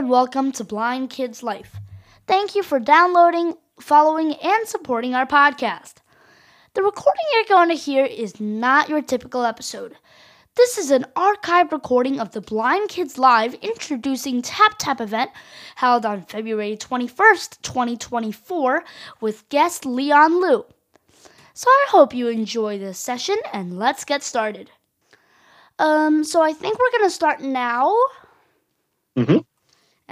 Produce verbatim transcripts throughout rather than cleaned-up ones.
and welcome to Blind Kids Life. Thank you for downloading, following, and supporting our podcast. The recording you're going to hear is not your typical episode. This is an archived recording of the Blind Kids Live Introducing Taptap event held on February twenty-first, twenty twenty-four with guest Leon Lu. So I hope you enjoy this session, and let's get started. Um, so I think we're going to start now. Mm-hmm.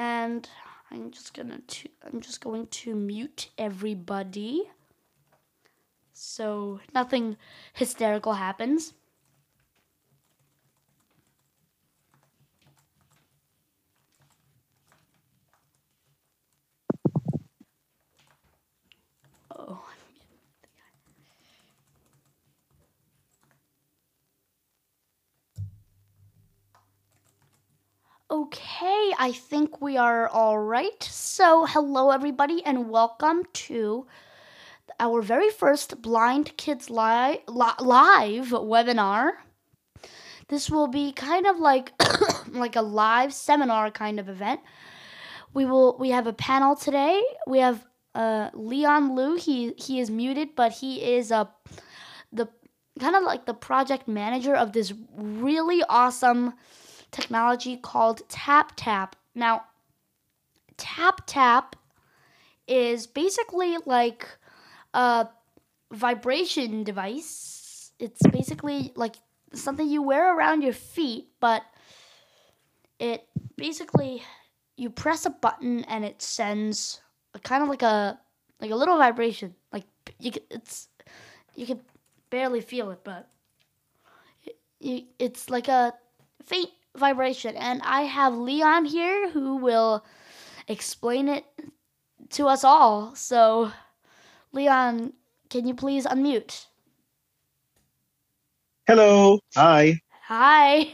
And I'm just gonna to, I'm just going to mute everybody, so nothing hysterical happens. Oh. Okay, I think we are all right. So, hello everybody and welcome to our very first Blind Kids Live, live webinar. This will be kind of like like a live seminar kind of event. We will we have a panel today. We have uh, Leon Lu. He he is muted, but he is a the kind of like the project manager of this really awesome technology called Taptap. Now, Taptap is basically like a vibration device. It's basically like something you wear around your feet, but it basically, you press a button and it sends a kind of like a like a little vibration. Like you, it's you can barely feel it, but it, it's like a faint vibration, and I have Leon here who will explain it to us all. So, Leon, can you please unmute? Hello. Hi. Hi.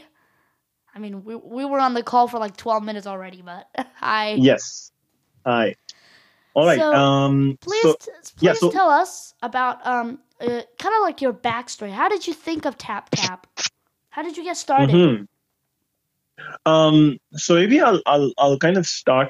I mean, we we were on the call for like twelve minutes already, but hi. Yes. Hi. All right. So, um. Please, so, please yeah, so, tell us about um, uh, kind of like your backstory. How did you think of Taptap? How did you get started? Mm-hmm. Um, so maybe I'll, I'll I'll kind of start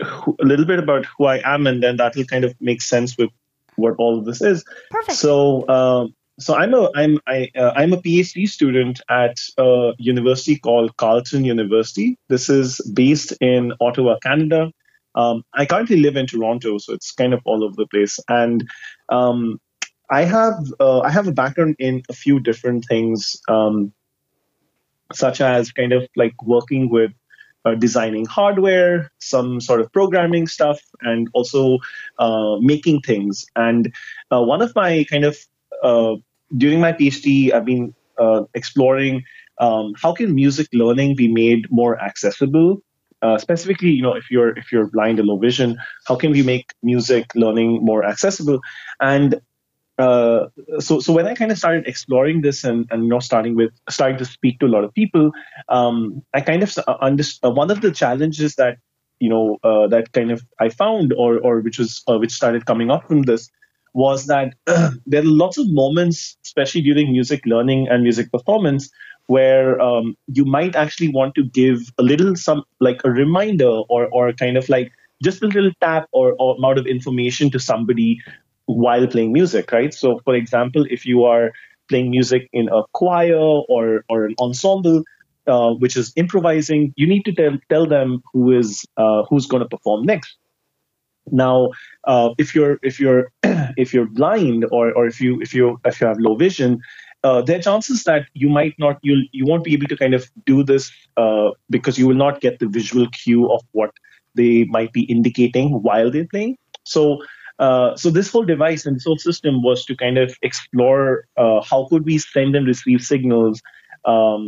a little bit about who I am, and then that will kind of make sense with what all of this is. Perfect. So um, so I'm a I'm I uh, I'm a PhD student at a university called Carleton University. This is based in Ottawa, Canada. Um, I currently live in Toronto, so it's kind of all over the place. And um, I have uh, I have a background in a few different things. Um, such as kind of like working with uh, designing hardware, some sort of programming stuff, and also uh, making things. And uh, one of my kind of, uh, during my PhD, I've been uh, exploring um, how can music learning be made more accessible? Uh, specifically, you know, if you're if you're blind or low vision, how can we make music learning more accessible? And Uh, so, so when I kind of started exploring this and, and you know, starting with starting to speak to a lot of people, um, I kind of understood uh, one of the challenges that you know uh, that kind of I found, or or which was uh, which started coming up from this, was that uh, there are lots of moments, especially during music learning and music performance, where um, you might actually want to give a little some like a reminder or or kind of like just a little tap or, or amount of information to somebody while playing music, right? So, for example, if you are playing music in a choir or or an ensemble, uh, which is improvising, you need to tell tell them who is uh, who's going to perform next. Now, uh, if you're if you're if you're blind or or if you if you if you have low vision, uh, there are chances that you might not you you won't be able to kind of do this uh, because you will not get the visual cue of what they might be indicating while they're playing. So. Uh, so this whole device and this whole system was to kind of explore uh, how could we send and receive signals um,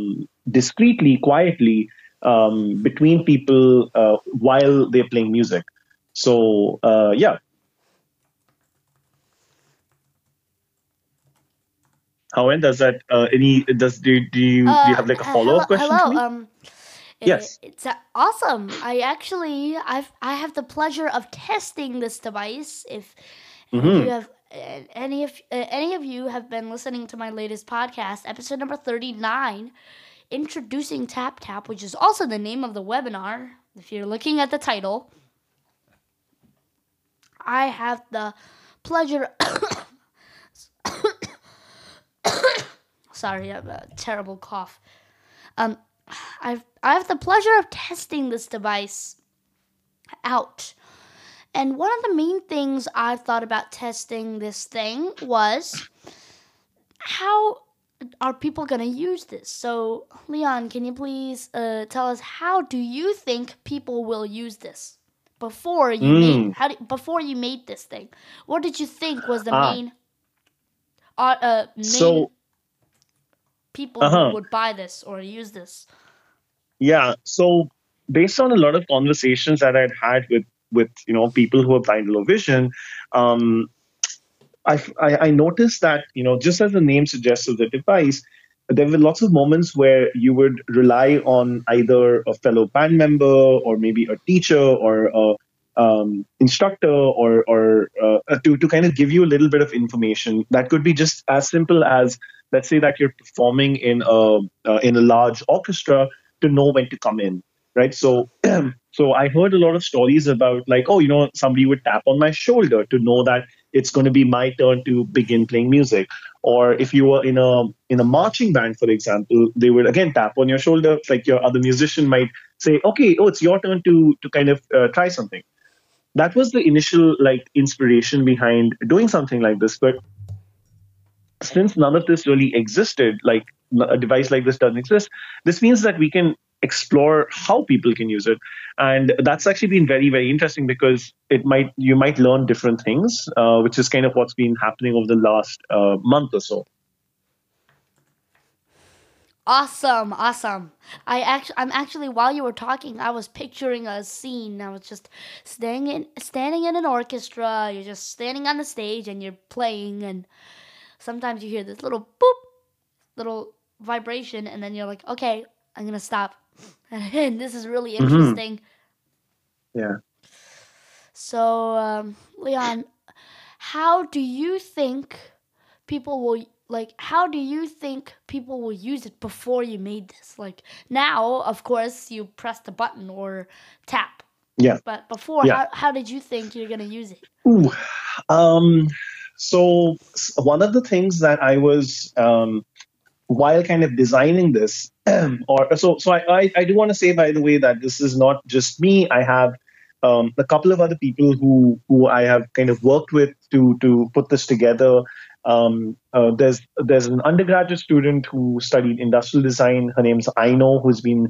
discreetly, quietly um, between people uh, while they're playing music. So, uh, yeah. Howen, does that uh, any does do do you, uh, do you have like a follow up uh, question? Hello. For me? Um, Yes, it, it's awesome. I actually, I've, I have the pleasure of testing this device. If, mm-hmm. if you have any of uh, any of you have been listening to my latest podcast, episode number thirty-nine, introducing Taptap, which is also the name of the webinar. if you're looking at the title, I have the pleasure... Sorry, I have a terrible cough. Um, I've, I have the pleasure of testing this device out. And one of the main things I've thought about testing this thing was, how are people going to use this? So, Leon, can you please uh, tell us, how do you think people will use this before you mm. made, how do, before you made this thing? What did you think was the ah. main uh, uh main so, people uh-huh. who would buy this or use this? Yeah, so based on a lot of conversations that I'd had with with you know people who are blind or low vision, um, I, I noticed that, you know, just as the name suggests of the device, there were lots of moments where you would rely on either a fellow band member or maybe a teacher or a um, instructor or or uh, to to kind of give you a little bit of information. That could be just as simple as, let's say that you're performing in a uh, in a large orchestra, to know when to come in, right? So. So I heard a lot of stories about, like, oh, you know, somebody would tap on my shoulder to know that it's going to be my turn to begin playing music. Or if you were in a in a marching band, for example, they would, again, tap on your shoulder. It's like your other musician might say, okay, oh, it's your turn to to kind of uh, try something. That was the initial, like, inspiration behind doing something like this. But since none of this really existed, like a device like this doesn't exist, this means that we can explore how people can use it. And that's actually been very, very interesting, because it might you might learn different things, uh, which is kind of what's been happening over the last uh, month or so. Awesome, awesome. I actually, I'm actually, while you were talking, I was picturing a scene. I was just standing in, standing in an orchestra. You're just standing on the stage and you're playing, and sometimes you hear this little boop, little vibration, and then you're like, okay, I'm gonna stop. And this is really interesting. Mm-hmm. Yeah. So, um, Leon, how do you think people will like? How do you think people will use it before you made this? Like now, of course, you press the button or tap. Yeah. But before, yeah. how how did you think you're gonna use it? Ooh, um. So one of the things that I was um. while kind of designing this, or so, so I, I, I do want to say, by the way, that this is not just me. I have um, a couple of other people who who I have kind of worked with to to put this together. Um, uh, there's there's an undergraduate student who studied industrial design. Her name's Aino, who's been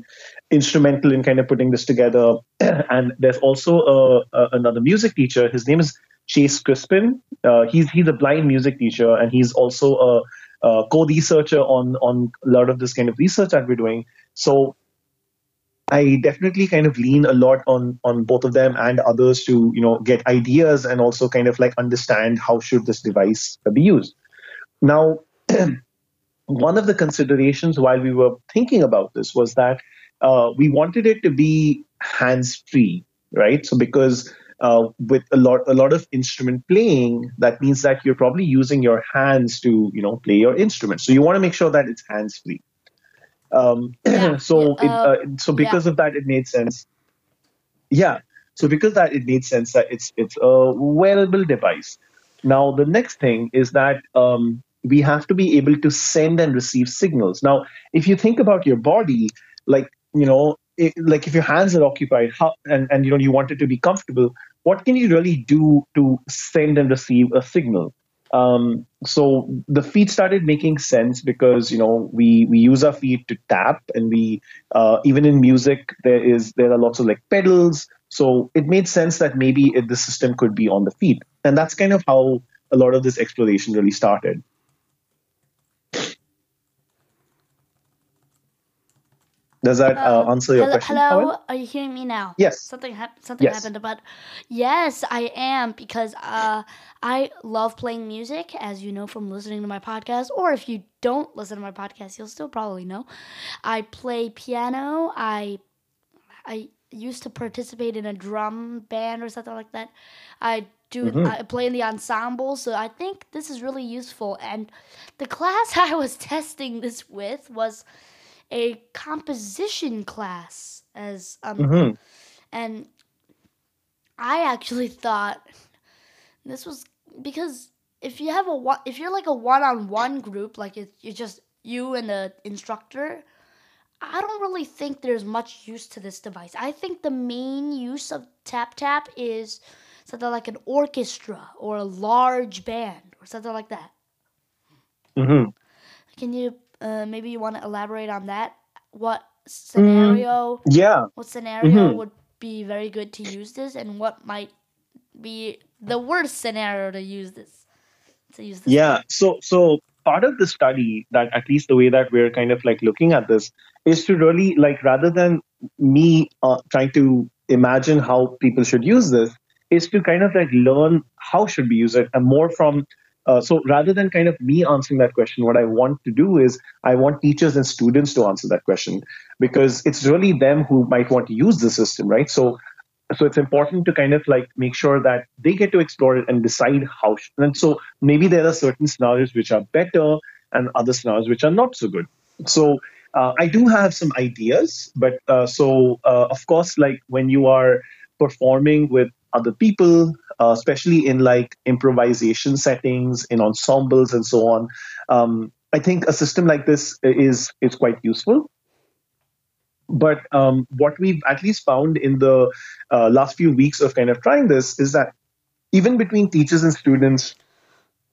instrumental in kind of putting this together. And there's also a, a, another music teacher. His name is Chase Crispin. Uh, he's he's a blind music teacher, and he's also a Uh, co-researcher on on a lot of this kind of research that we're doing. So I definitely kind of lean a lot on on both of them and others to you know get ideas and also kind of like understand how should this device be used. Now, one of the considerations while we were thinking about this was that uh, we wanted it to be hands-free, right? So because Uh, with a lot, a lot of instrument playing, that means that you're probably using your hands to, you know, play your instrument. So you want to make sure that it's hands-free. Um, yeah, so, yeah, uh, it, uh, so because yeah. of that, it made sense. Yeah. So because of that, it made sense that it's it's a wearable device. Now, the next thing is that um, we have to be able to send and receive signals. Now, if you think about your body, like you know. It, like if your hands are occupied how, and, and you know you want it to be comfortable, what can you really do to send and receive a signal? Um, so the feet started making sense because you know we we use our feet to tap, and we uh, even in music there is there are lots of like pedals. So it made sense that maybe it, the system could be on the feet, and that's kind of how a lot of this exploration really started. Does that uh, answer your hello, question? Hello, Howard? Are you hearing me now? Yes. Something happened. Something yes. happened, but yes, I am, because uh, I love playing music, as you know from listening to my podcast. Or if you don't listen to my podcast, you'll still probably know. I play piano. I I used to participate in a drum band or something like that. I do. Mm-hmm. I play in the ensemble, so I think this is really useful. And the class I was testing this with was a composition class, as um, mm-hmm. And I actually thought this was because if you have a one, if you're like a one-on-one group, like it's you're just you and the instructor, I don't really think there's much use to this device. I think the main use of Taptap is something like an orchestra or a large band or something like that. Mm-hmm. Can you uh, maybe you want to elaborate on that? What scenario? Mm, yeah. What scenario mm-hmm. would be very good to use this, and what might be the worst scenario to use this? To use this. Yeah. So so part of the study, that at least the way that we're kind of like looking at this, is to really like rather than me uh, trying to imagine how people should use this, is to kind of like learn how should we use it, and more from. Uh, so rather than kind of me answering that question, what I want to do is I want teachers and students to answer that question, because it's really them who might want to use the system, right? So so it's important to kind of like make sure that they get to explore it and decide how. Sh- and so maybe there are certain scenarios which are better and other scenarios which are not so good. So uh, I do have some ideas, but uh, so uh, of course, like when you are performing with other people, Uh, especially in like improvisation settings, in ensembles and so on. Um, I think a system like this is is quite useful. But um, what we've at least found in the uh, last few weeks of kind of trying this is that even between teachers and students,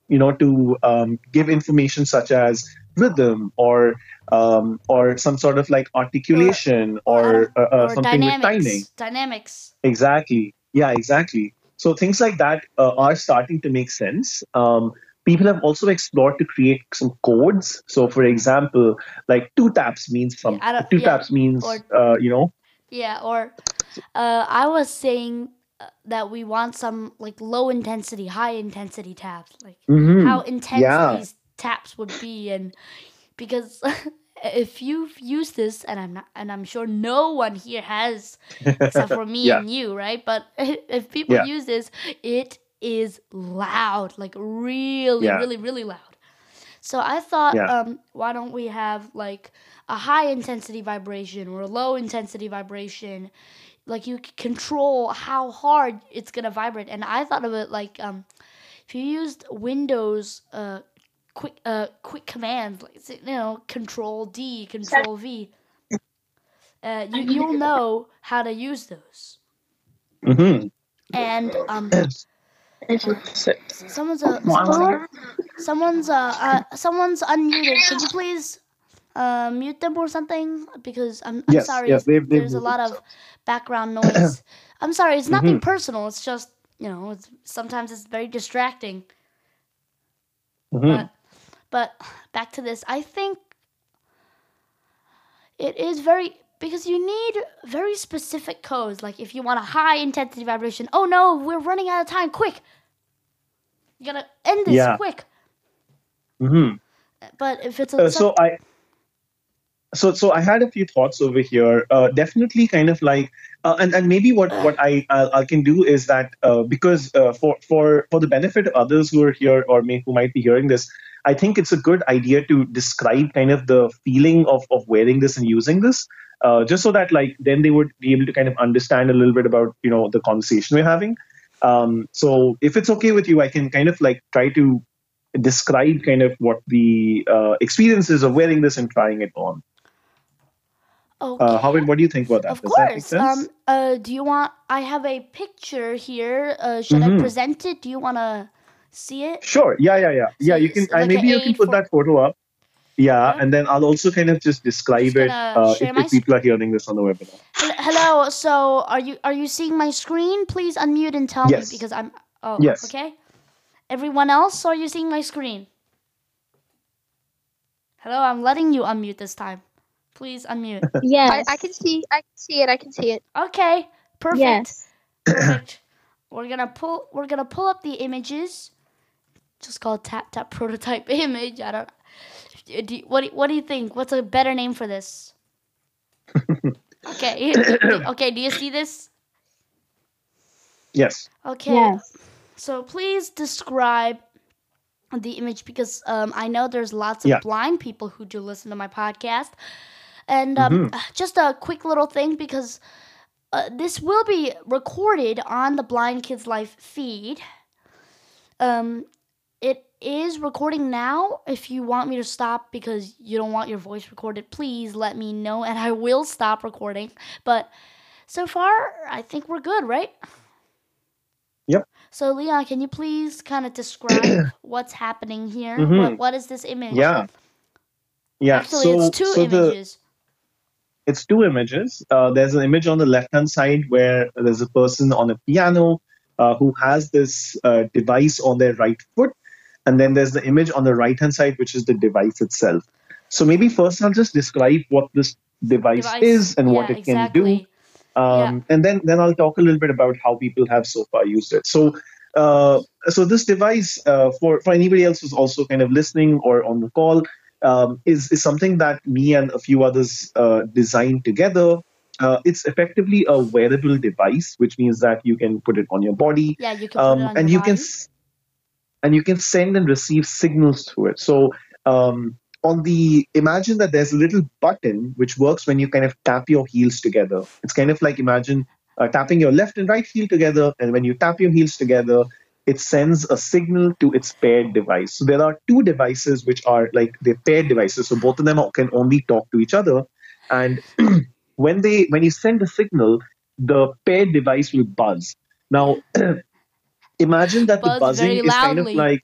you know, to um, give information such as rhythm or um, or some sort of like articulation or, or, uh, uh, or something dynamics, with timing. Dynamics. Exactly. Yeah, exactly. So things like that uh, are starting to make sense. Um, people have also explored to create some codes. So, for example, like two taps means some yeah, two yeah, taps means or, uh, you know. Yeah, or uh, I was saying that we want some like low intensity, high intensity taps, like mm-hmm. how intense yeah. these taps would be, and because. If you've used this, and I'm not, and I'm sure no one here has, except for me yeah. and you, right? But if people yeah. use this, it is loud, like really, yeah. really, really loud. So I thought, yeah. um, why don't we have like a high intensity vibration or a low intensity vibration? Like you control how hard it's gonna vibrate. And I thought of it like um, if you used Windows. Uh, Quick, uh, quick commands like you know, Control D, Control V. Uh, you you'll know how to use those. Mm-hmm. And um, someone's uh, someone's someone's, uh, uh, someone's unmuted. Could you please uh, mute them or something? Because I'm I'm yes, sorry. Yes, they've, they've there's a lot of background noise. I'm sorry. It's nothing mm-hmm. personal. It's just you know. It's, sometimes it's very distracting. Mm-hmm. But, But back to this, I think it is very, because you need very specific codes. Like if you want a high intensity vibration, oh no, we're running out of time, quick. You gotta end this yeah. quick. Mm-hmm. But if it's a... Uh, so, I, so, so I had a few thoughts over here. Uh, definitely kind of like, uh, and, and maybe what, what I, I, I can do is that, uh, because uh, for, for, for the benefit of others who are here or may, who might be hearing this, I think it's a good idea to describe kind of the feeling of, of wearing this and using this, uh, just so that like then they would be able to kind of understand a little bit about, you know, the conversation we're having. Um, so if it's okay with you, I can kind of like try to describe kind of what the uh, experience is of wearing this and trying it on. Okay. Uh, how, what do you think about that? Of Does course. That make sense? Um, uh, do you want, I have a picture here. Uh, should mm-hmm. I present it? Do you want to? See it? Sure. Yeah, yeah, yeah. Yeah, you can. Like uh, maybe you can put for... that photo up. Yeah, okay. And then I'll also kind of just describe it uh, if, if people are hearing this on the webinar. Hello. So, are you are you seeing my screen? Please unmute and tell yes. me because I'm. Oh, yes. Okay. Everyone else, are you seeing my screen? Hello. I'm letting you unmute this time. Please unmute. Yes. I, I can see. I can see it. I can see it. Okay. Perfect. Yes. Perfect. We're gonna pull. We're gonna pull up the images. Just called tap tap prototype image. I don't know. Do you, what what do you think? What's a better name for this? Okay. Okay, do you see this? Yes. Okay. Yes. So please describe the image because um, I know there's lots of yeah. blind people who do listen to my podcast. And um, mm-hmm. just a quick little thing because Uh, this will be recorded on the Blind Kids Life feed. Um, it is recording now. If you want me to stop because you don't want your voice recorded, please let me know, and I will stop recording. But so far, I think we're good, right? Yep. So, Leon, can you please kind of describe what's happening here? Mm-hmm. What, what is this image? Yeah. Yeah. Actually, so, it's two so images. The... It's two images. Uh, there's an image on the left-hand side where there's a person on a piano uh, who has this uh, device on their right foot. And then there's the image on the right-hand side, which is the device itself. So maybe first I'll just describe what this device, device. is and yeah, what it exactly. can do. Um, yeah. And then, then I'll talk a little bit about how people have so far used it. So uh, so this device, uh, for, for anybody else who's also kind of listening or on the call, Um, is, is something that me and a few others uh, designed together. Uh, it's effectively a wearable device, which means that you can put it on your body. Yeah, you can um, put it on and your you body. Can, and you can send and receive signals through it. So um, on the, imagine that there's a little button which works when you kind of tap your heels together. It's kind of like imagine uh, tapping your left and right heel together. And when you tap your heels together, it sends a signal to its paired device. So there are two devices which are like they're paired devices. So both of them can only talk to each other. And when they when you send a signal, the paired device will buzz. Now, imagine that buzz the buzzing is kind of like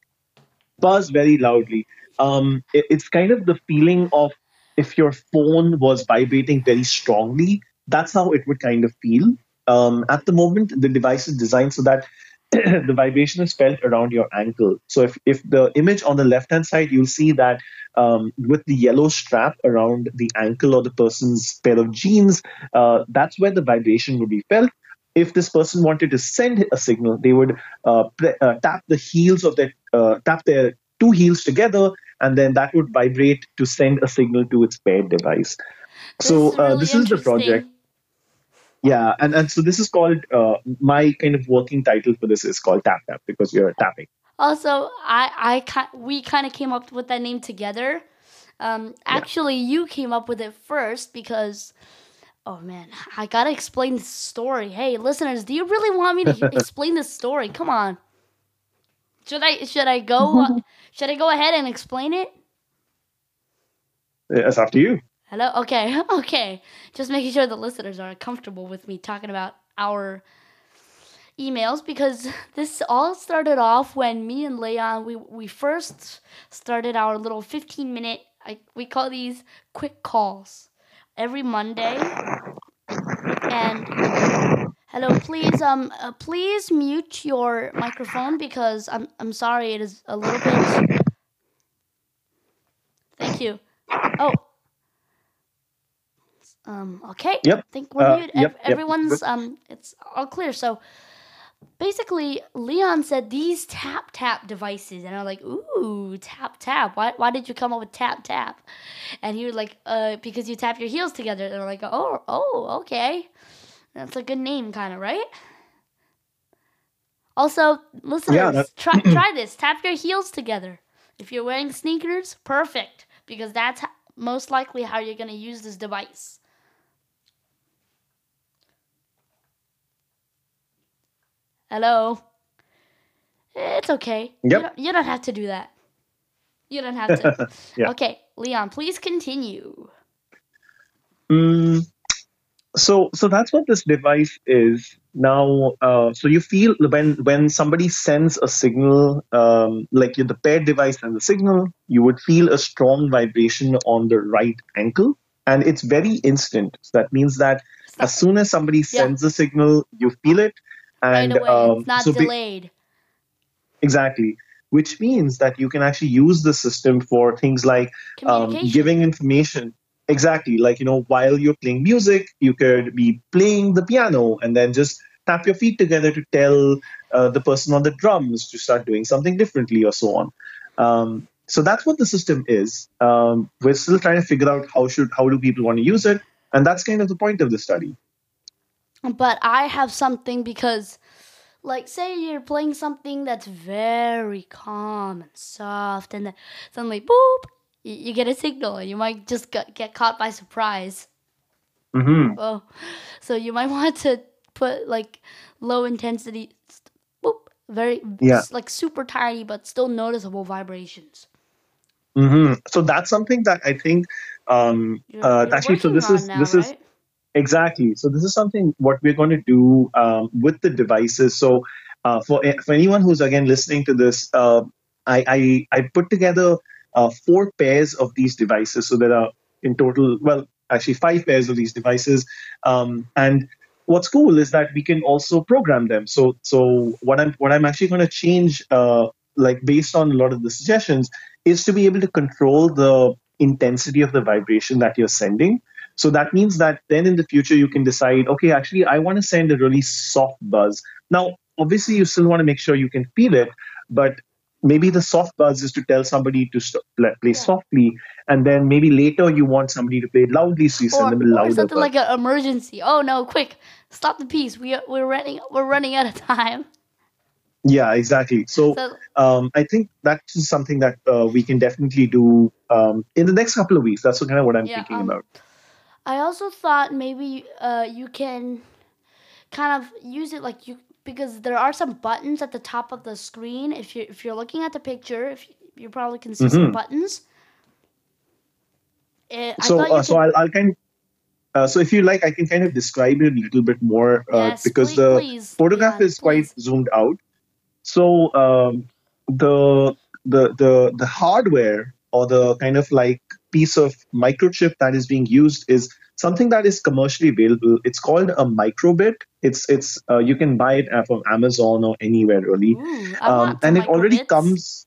buzz very loudly. Um, it, it's kind of the feeling of if your phone was vibrating very strongly. That's how it would kind of feel. Um, at the moment, the device is designed so that the vibration is felt around your ankle. So if, if the image on the left-hand side, you'll see that um, with the yellow strap around the ankle or the person's pair of jeans, uh, that's where the vibration would be felt. If this person wanted to send a signal, they would uh, pre- uh, tap the heels of their, uh, tap their two heels together, and then that would vibrate to send a signal to its paired device. This so uh, is really this is the project. Yeah, and, and so this is called, uh, my kind of working title for this is called Taptap because you're tapping. Also, I, I we kind of came up with that name together. Um, actually, yeah. You came up with it first because, oh man, I got to explain this story. Hey, listeners, do you really want me to explain this story? Come on. Should I should I go should I go ahead and explain it? It's up to you. Hello? Okay, okay. Just making sure the listeners are comfortable with me talking about our emails because this all started off when me and Leon, we, we first started our little fifteen-minute, I, we call these quick calls every Monday. And hello, please um uh, please mute your microphone because I'm I'm sorry, it is a little bit... Thank you. Oh. Um, okay, yep. I think we're uh, muted. Yep, Everyone's, yep. um, it's all clear. So basically, Leon said these tap tap devices, and I'm like, ooh, tap tap. Why why did you come up with tap tap? And he was like, uh, because you tap your heels together. And I'm like, oh, oh, okay. That's a good name, kind of, right? Also, listeners, yeah, try, try this. Tap your heels together. If you're wearing sneakers, perfect, because that's ha- most likely how you're going to use this device. Hello. It's okay. Yep. You don't, you don't have to do that. You don't have to. Yeah. Okay, Leon, please continue. Mm, so, so that's what this device is now. Uh, so you feel when when somebody sends a signal, um, like the paired device sends a signal, you would feel a strong vibration on the right ankle, and it's very instant. So that means that Stop. as soon as somebody sends yeah. a signal, you feel it. And, right away, um, it's not so delayed. Be- exactly, which means that you can actually use the system for things like um, giving information. Exactly, like, you know, while you're playing music, you could be playing the piano and then just tap your feet together to tell uh, the person on the drums to start doing something differently or so on. Um, so that's what the system is. Um, we're still trying to figure out how should how do people want to use it, and that's kind of the point of the study. But I have something because, like, say you're playing something that's very calm and soft, and then suddenly, boop, you, you get a signal. You might just get, get caught by surprise. Mm-hmm. Well, so you might want to put like low intensity, boop, very yeah. like super tiny but still noticeable vibrations. Mm-hmm. So that's something that I think um, you're, uh, you're actually. So this is now, this right? is exactly. So this is something what we're going to do um, with the devices. So uh, for for anyone who's again listening to this, uh, I, I I put together uh, four pairs of these devices. So there are in total, well, actually five pairs of these devices, um, and what's cool is that we can also program them. So so what I'm what I'm actually going to change, uh, like based on a lot of the suggestions, is to be able to control the intensity of the vibration that you're sending. So that means that then in the future you can decide, okay, actually I want to send a really soft buzz. Now, obviously you still want to make sure you can feel it, but maybe the soft buzz is to tell somebody to st- play yeah. softly, and then maybe later you want somebody to play loudly, so you send or, them a louder. Or something buzz. Like an emergency. Oh no! Quick, stop the piece. We are, we're running. We're running out of time. Yeah, exactly. So, so um, I think that's something that uh, we can definitely do um, in the next couple of weeks. That's kind of what I'm yeah, thinking um, about. I also thought maybe uh, you can kind of use it like you. Because there are some buttons at the top of the screen. If you if you're looking at the picture, if you, you probably can see mm-hmm. some buttons. I so uh, could... so I'll, I'll kind of, uh, so if you like, I can kind of describe it a little bit more uh, yes, because please, the please. photograph yeah, is please. quite zoomed out. So um, the the the the hardware or the kind of like piece of microchip that is being used is something that is commercially available. It's called a micro:bit. It's it's uh, you can buy it from Amazon or anywhere really. Ooh, um, and it already comes,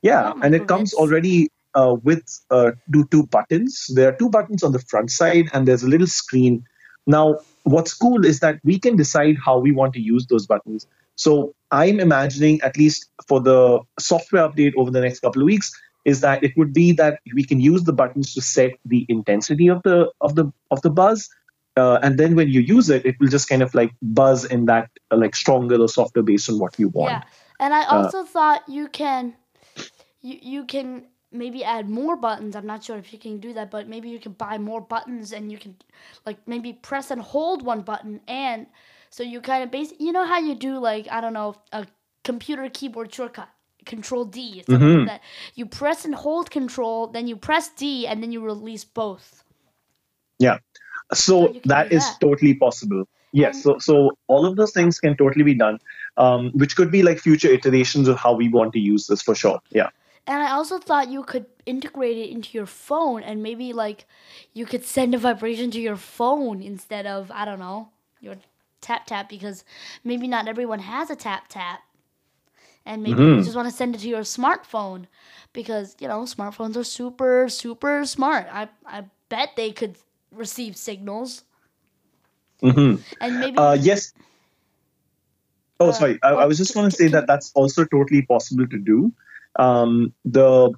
yeah, and it comes already uh, with uh, do two buttons. There are two buttons on the front side, and there's a little screen. Now, what's cool is that we can decide how we want to use those buttons. So I'm imagining, at least for the software update over the next couple of weeks, is that it would be that we can use the buttons to set the intensity of the of the of the buzz, uh, and then when you use it, it will just kind of like buzz in that uh, like stronger or softer based on what you want. Yeah, and I also uh, thought you can, you you can maybe add more buttons. I'm not sure if you can do that, but maybe you can buy more buttons and you can like maybe press and hold one button, and so you kind of base. You know how you do like I don't know a computer keyboard shortcut. Control D, something mm-hmm. like that. You press and hold Control, then you press D, and then you release both. Yeah, so, so that is that. totally possible. Yes, yeah, so so all of those things can totally be done, um, which could be like future iterations of how we want to use this for sure. Yeah. And I also thought you could integrate it into your phone, and maybe like you could send a vibration to your phone instead of I don't know your Taptap, because maybe not everyone has a Taptap. And maybe mm-hmm. you just want to send it to your smartphone because, you know, smartphones are super, super smart. I I bet they could receive signals. Mm-hmm. And maybe... Uh, yes. Oh, uh, sorry. I, oh, I was just going to say can, that that's also totally possible to do. Um, the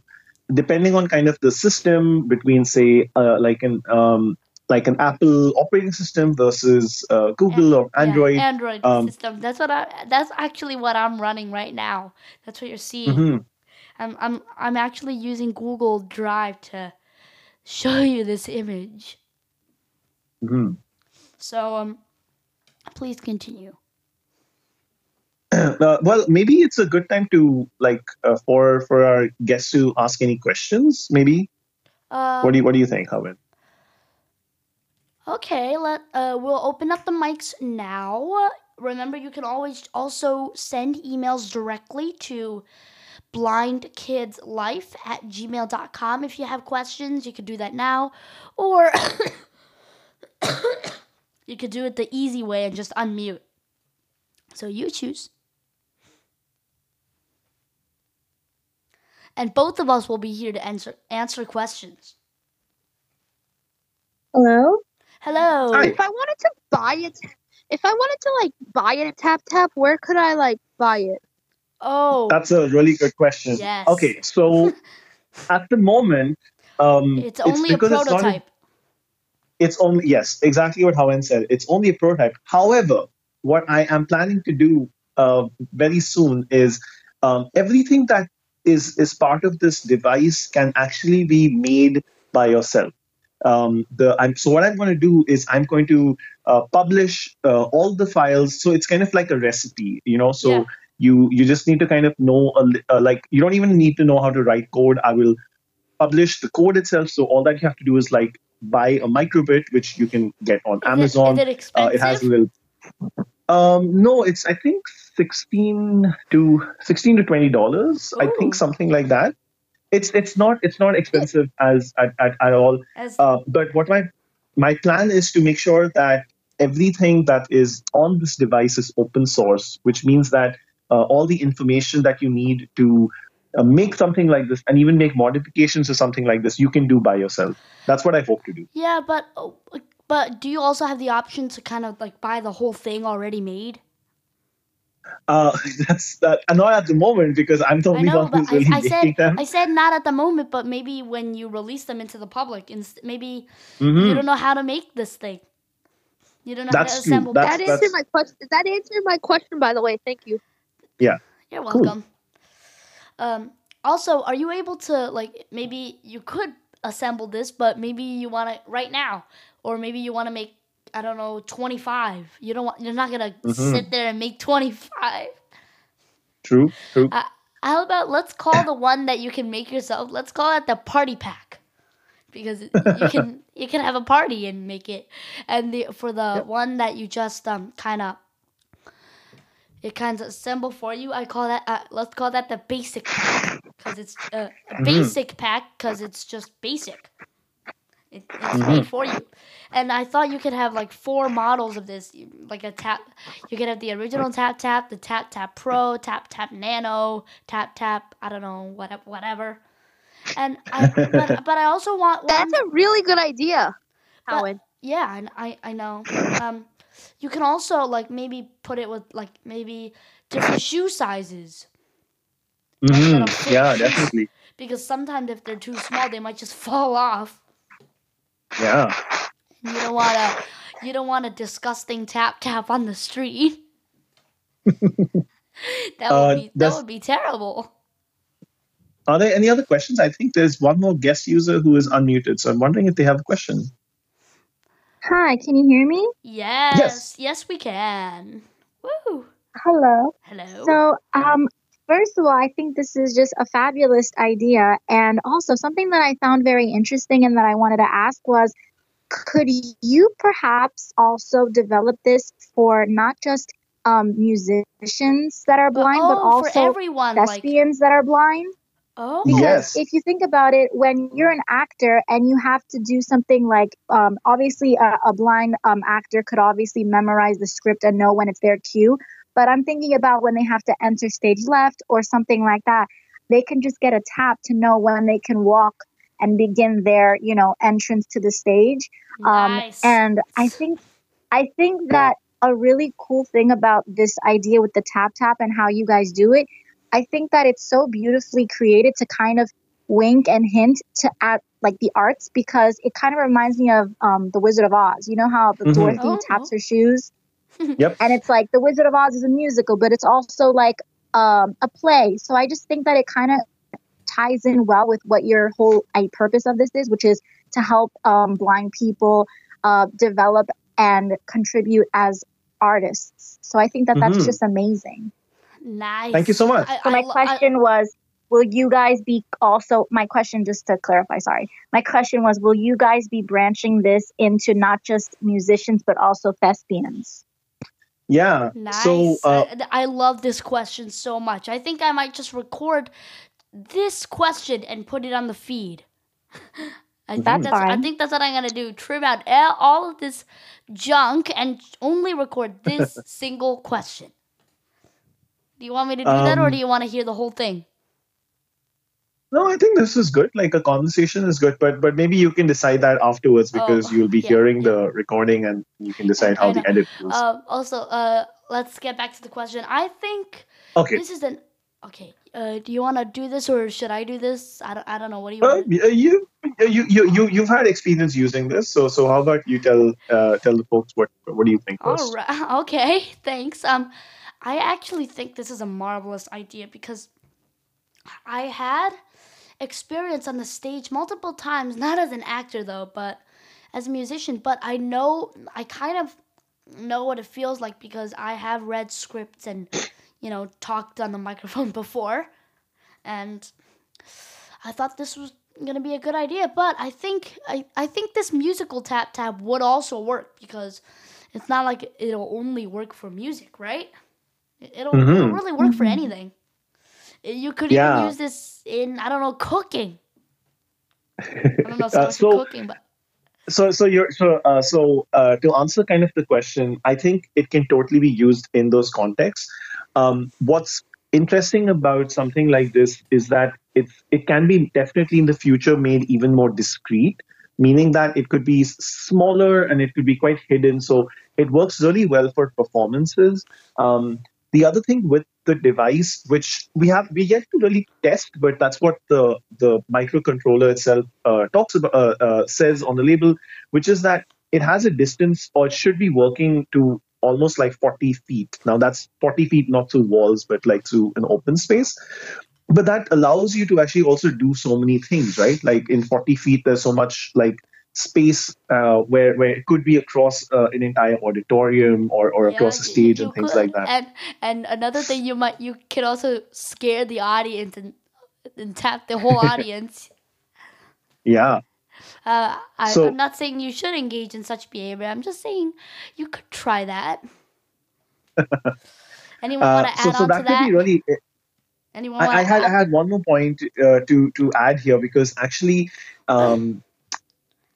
depending on kind of the system between, say, uh, like an um, like an Apple operating system versus uh, Google and, or Android. Yeah, Android um, system. That's what I. That's actually what I'm running right now. That's what you're seeing. Mm-hmm. I'm I'm I'm actually using Google Drive to show you this image. Mm-hmm. So um, please continue. Uh, well, maybe it's a good time to like uh, for for our guests to ask any questions. Maybe. Um, what do you What do you think, Howard? Okay, let uh, we'll open up the mics now. Remember, you can always also send emails directly to blindkidslife at gmail dot com. If you have questions, you could do that now. Or you could do it the easy way and just unmute. So you choose. And both of us will be here to answer answer questions. Hello? Hello. Hi. If I wanted to buy it, if I wanted to like buy it at Taptap, where could I like buy it? Oh, that's a really good question. Yes. Okay, so at the moment, um, it's only it's a prototype. It's, a, it's only yes, exactly what Hawan said. It's only a prototype. However, what I am planning to do uh, very soon is um, everything that is is part of this device can actually be made by yourself. um, the I'm, so what I'm going to do is I'm going to uh, publish uh, all the files. So it's kind of like a recipe, you know, so yeah. you you just need to kind of know, a, a, like, you don't even need to know how to write code. I will publish the code itself. So all that you have to do is like buy a micro:bit, which you can get on is Amazon. It, is it expensive? Uh, it has a little... Um, no, it's, I think, sixteen to twenty dollars. I think something like that. It's it's not it's not expensive as at, at, at all. As uh, but what my my plan is to make sure that everything that is on this device is open source, which means that uh, all the information that you need to uh, make something like this and even make modifications to something like this, you can do by yourself. That's what I hope to do. Yeah, but but do you also have the option to kind of like buy the whole thing already made? Uh, that's that. Uh, not at the moment because I'm the only I know, one who's really I, I making said, them. I said not at the moment, but maybe when you release them into the public, and maybe mm-hmm. you don't know how to make this thing. You don't know that's how to assemble. That's, that that's... answered my question. That answered my question, by the way. Thank you. Yeah. You're welcome. Cool. Um. Also, are you able to like maybe you could assemble this, but maybe you want to right now, or maybe you want to make. I don't know, twenty-five. You don't want, you're not going to mm-hmm. sit there and make twenty-five. True, true. Uh, how about let's call the one that you can make yourself, let's call it the party pack. Because you can you can have a party and make it. And the, for the yep. one that you just um kind of, it kind of assemble for you, I call that, uh, let's call that the basic pack. Because it's uh, a mm-hmm. basic pack because it's just basic. It, it's mm-hmm. made for you. And I thought you could have like four models of this, like a tap. You could have the original Taptap, the Taptap Pro, Taptap Nano, Taptap, I don't know, whatever. whatever. And I, but, but I also want. One, That's a really good idea, Howard. Yeah, I I know. Um, you can also like maybe put it with like maybe different shoe sizes. Mm-hmm. Yeah, definitely. Because sometimes if they're too small, they might just fall off. Yeah. You don't want to. You don't want a disgusting tap tap on the street. that would uh, be. That would be terrible. Are there any other questions? I think there's one more guest user who is unmuted, so I'm wondering if they have a question. Hi, can you hear me? Yes. Yes, yes we can. Woo. Hello. Hello. So, um, first of all, I think this is just a fabulous idea, and also something that I found very interesting and that I wanted to ask was. Could you perhaps also develop this for not just um, musicians that are blind, oh, but also everyone, thespians like... that are blind? Oh, because yes. if you think about it, when you're an actor and you have to do something like, um, obviously a, a blind um, actor could obviously memorize the script and know when it's their cue. But I'm thinking about when they have to enter stage left or something like that, they can just get a tap to know when they can walk and begin their, you know, entrance to the stage. Nice. Um, and I think, I think that a really cool thing about this idea with the tap tap and how you guys do it, I think that it's so beautifully created to kind of wink and hint to at like the arts, because it kind of reminds me of um, the Wizard of Oz. You know how the mm-hmm. Dorothy oh. taps her shoes, yep. and it's like the Wizard of Oz is a musical, but it's also like um, a play. So I just think that it kind of ties in well with what your whole uh, purpose of this is, which is to help um, blind people uh, develop and contribute as artists. So I think that that's mm-hmm. just amazing. Nice. Thank you so much. I, so my I, question I, was, will you guys be also, my question just to clarify, sorry. My question was, will you guys be branching this into not just musicians, but also thespians? Yeah. Nice. So, uh, I, I love this question so much. I think I might just record this question and put it on the feed. I think that's, that's I think that's what I'm gonna do. Trim out all of this junk and only record this single question. Do you want me to do um, that, or do you want to hear the whole thing? No, I think this is good. Like a conversation is good, but but maybe you can decide that afterwards because oh, you'll be yeah, hearing yeah. the recording and you can decide how the edit goes. Uh, also, uh, let's get back to the question. I think okay. this is an okay. Uh, do you want to do this or should I do this? I don't, I don't know. What do you want? Uh, you, you, you, you, you've had experience using this. So, so how about you tell, uh, tell the folks what, what do you think first? All right. Okay. Thanks. Um, I actually think this is a marvelous idea because I had experience on the stage multiple times, not as an actor though, but as a musician, but I know, I kind of know what it feels like because I have read scripts and, you know, talked on the microphone before. And I thought this was going to be a good idea, but I think I, I think this musical Taptap would also work because it's not like it'll only work for music, right? It'll, mm-hmm. it'll really work for anything. You could yeah. even use this in, I don't know, cooking. I don't know so, uh, so cooking, but so so you're so uh, so uh, to answer kind of the question, I think it can totally be used in those contexts. Um, what's interesting about something like this is that it's it can be definitely in the future made even more discreet, meaning that it could be smaller and it could be quite hidden. So it works really well for performances. Um, the other thing with the device, which we have we yet to really test, but that's what the the microcontroller itself uh, talks about uh, uh, says on the label, which is that it has a distance, or it should be working to almost like forty feet. Now that's forty feet not through walls, but like through an open space. But that allows you to actually also do so many things, right? Like in forty feet, there's so much like space uh, where where it could be across uh, an entire auditorium or, or yeah, across a stage and things could, like that. And and another thing, you might you can also scare the audience and, and tap the whole audience. Yeah. Uh, I, so, I'm not saying you should engage in such behavior. I'm just saying you could try that. Anyone uh, want to so, add so on that to that? Be really, Anyone I, I had add? I had one more point uh, to to add here, because actually, um,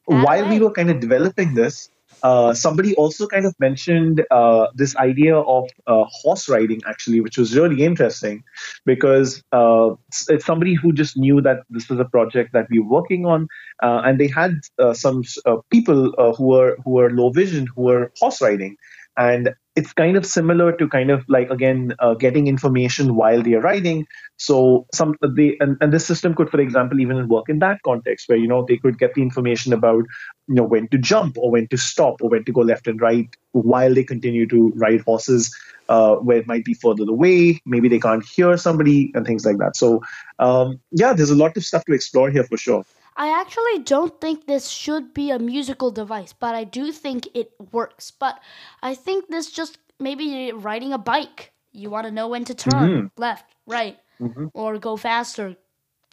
while right. we were kind of developing this, uh, somebody also kind of mentioned uh, this idea of uh, horse riding, actually, which was really interesting, because uh, it's somebody who just knew that this was a project that we were working on, uh, and they had uh, some uh, people uh, who were who were low vision who were horse riding, and it's kind of similar to kind of like, again, uh, getting information while they are riding. So some they and, and this system could, for example, even work in that context where, you know, they could get the information about, you know, when to jump or when to stop or when to go left and right while they continue to ride horses uh, where it might be further away. Maybe they can't hear somebody and things like that. So, um, yeah, there's a lot of stuff to explore here for sure. I actually don't think this should be a musical device, but I do think it works. But I think this just, maybe riding a bike, you want to know when to turn mm-hmm. left, right, mm-hmm. or go faster,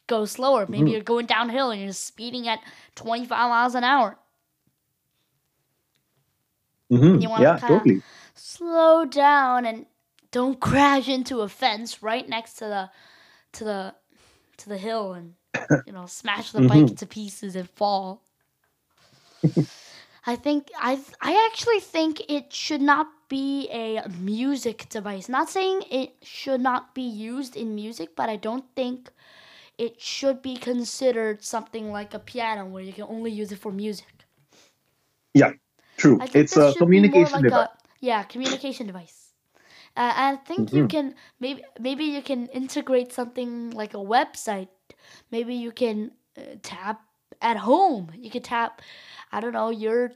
go slower. Mm-hmm. Maybe you're going downhill and you're speeding at twenty-five miles an hour. Mm-hmm. You want yeah, to totally. slow down and don't crash into a fence right next to the to the to the hill and, you know, smash the mm-hmm. bike to pieces and fall. I think I I actually think it should not be a music device. Not saying it should not be used in music, but I don't think it should be considered something like a piano where you can only use it for music. Yeah, true. It's a communication like device. A, yeah, communication device. Uh, I think mm-hmm. you can maybe maybe you can integrate something like a website. Maybe you can uh, tap at home. You can tap, I don't know, you're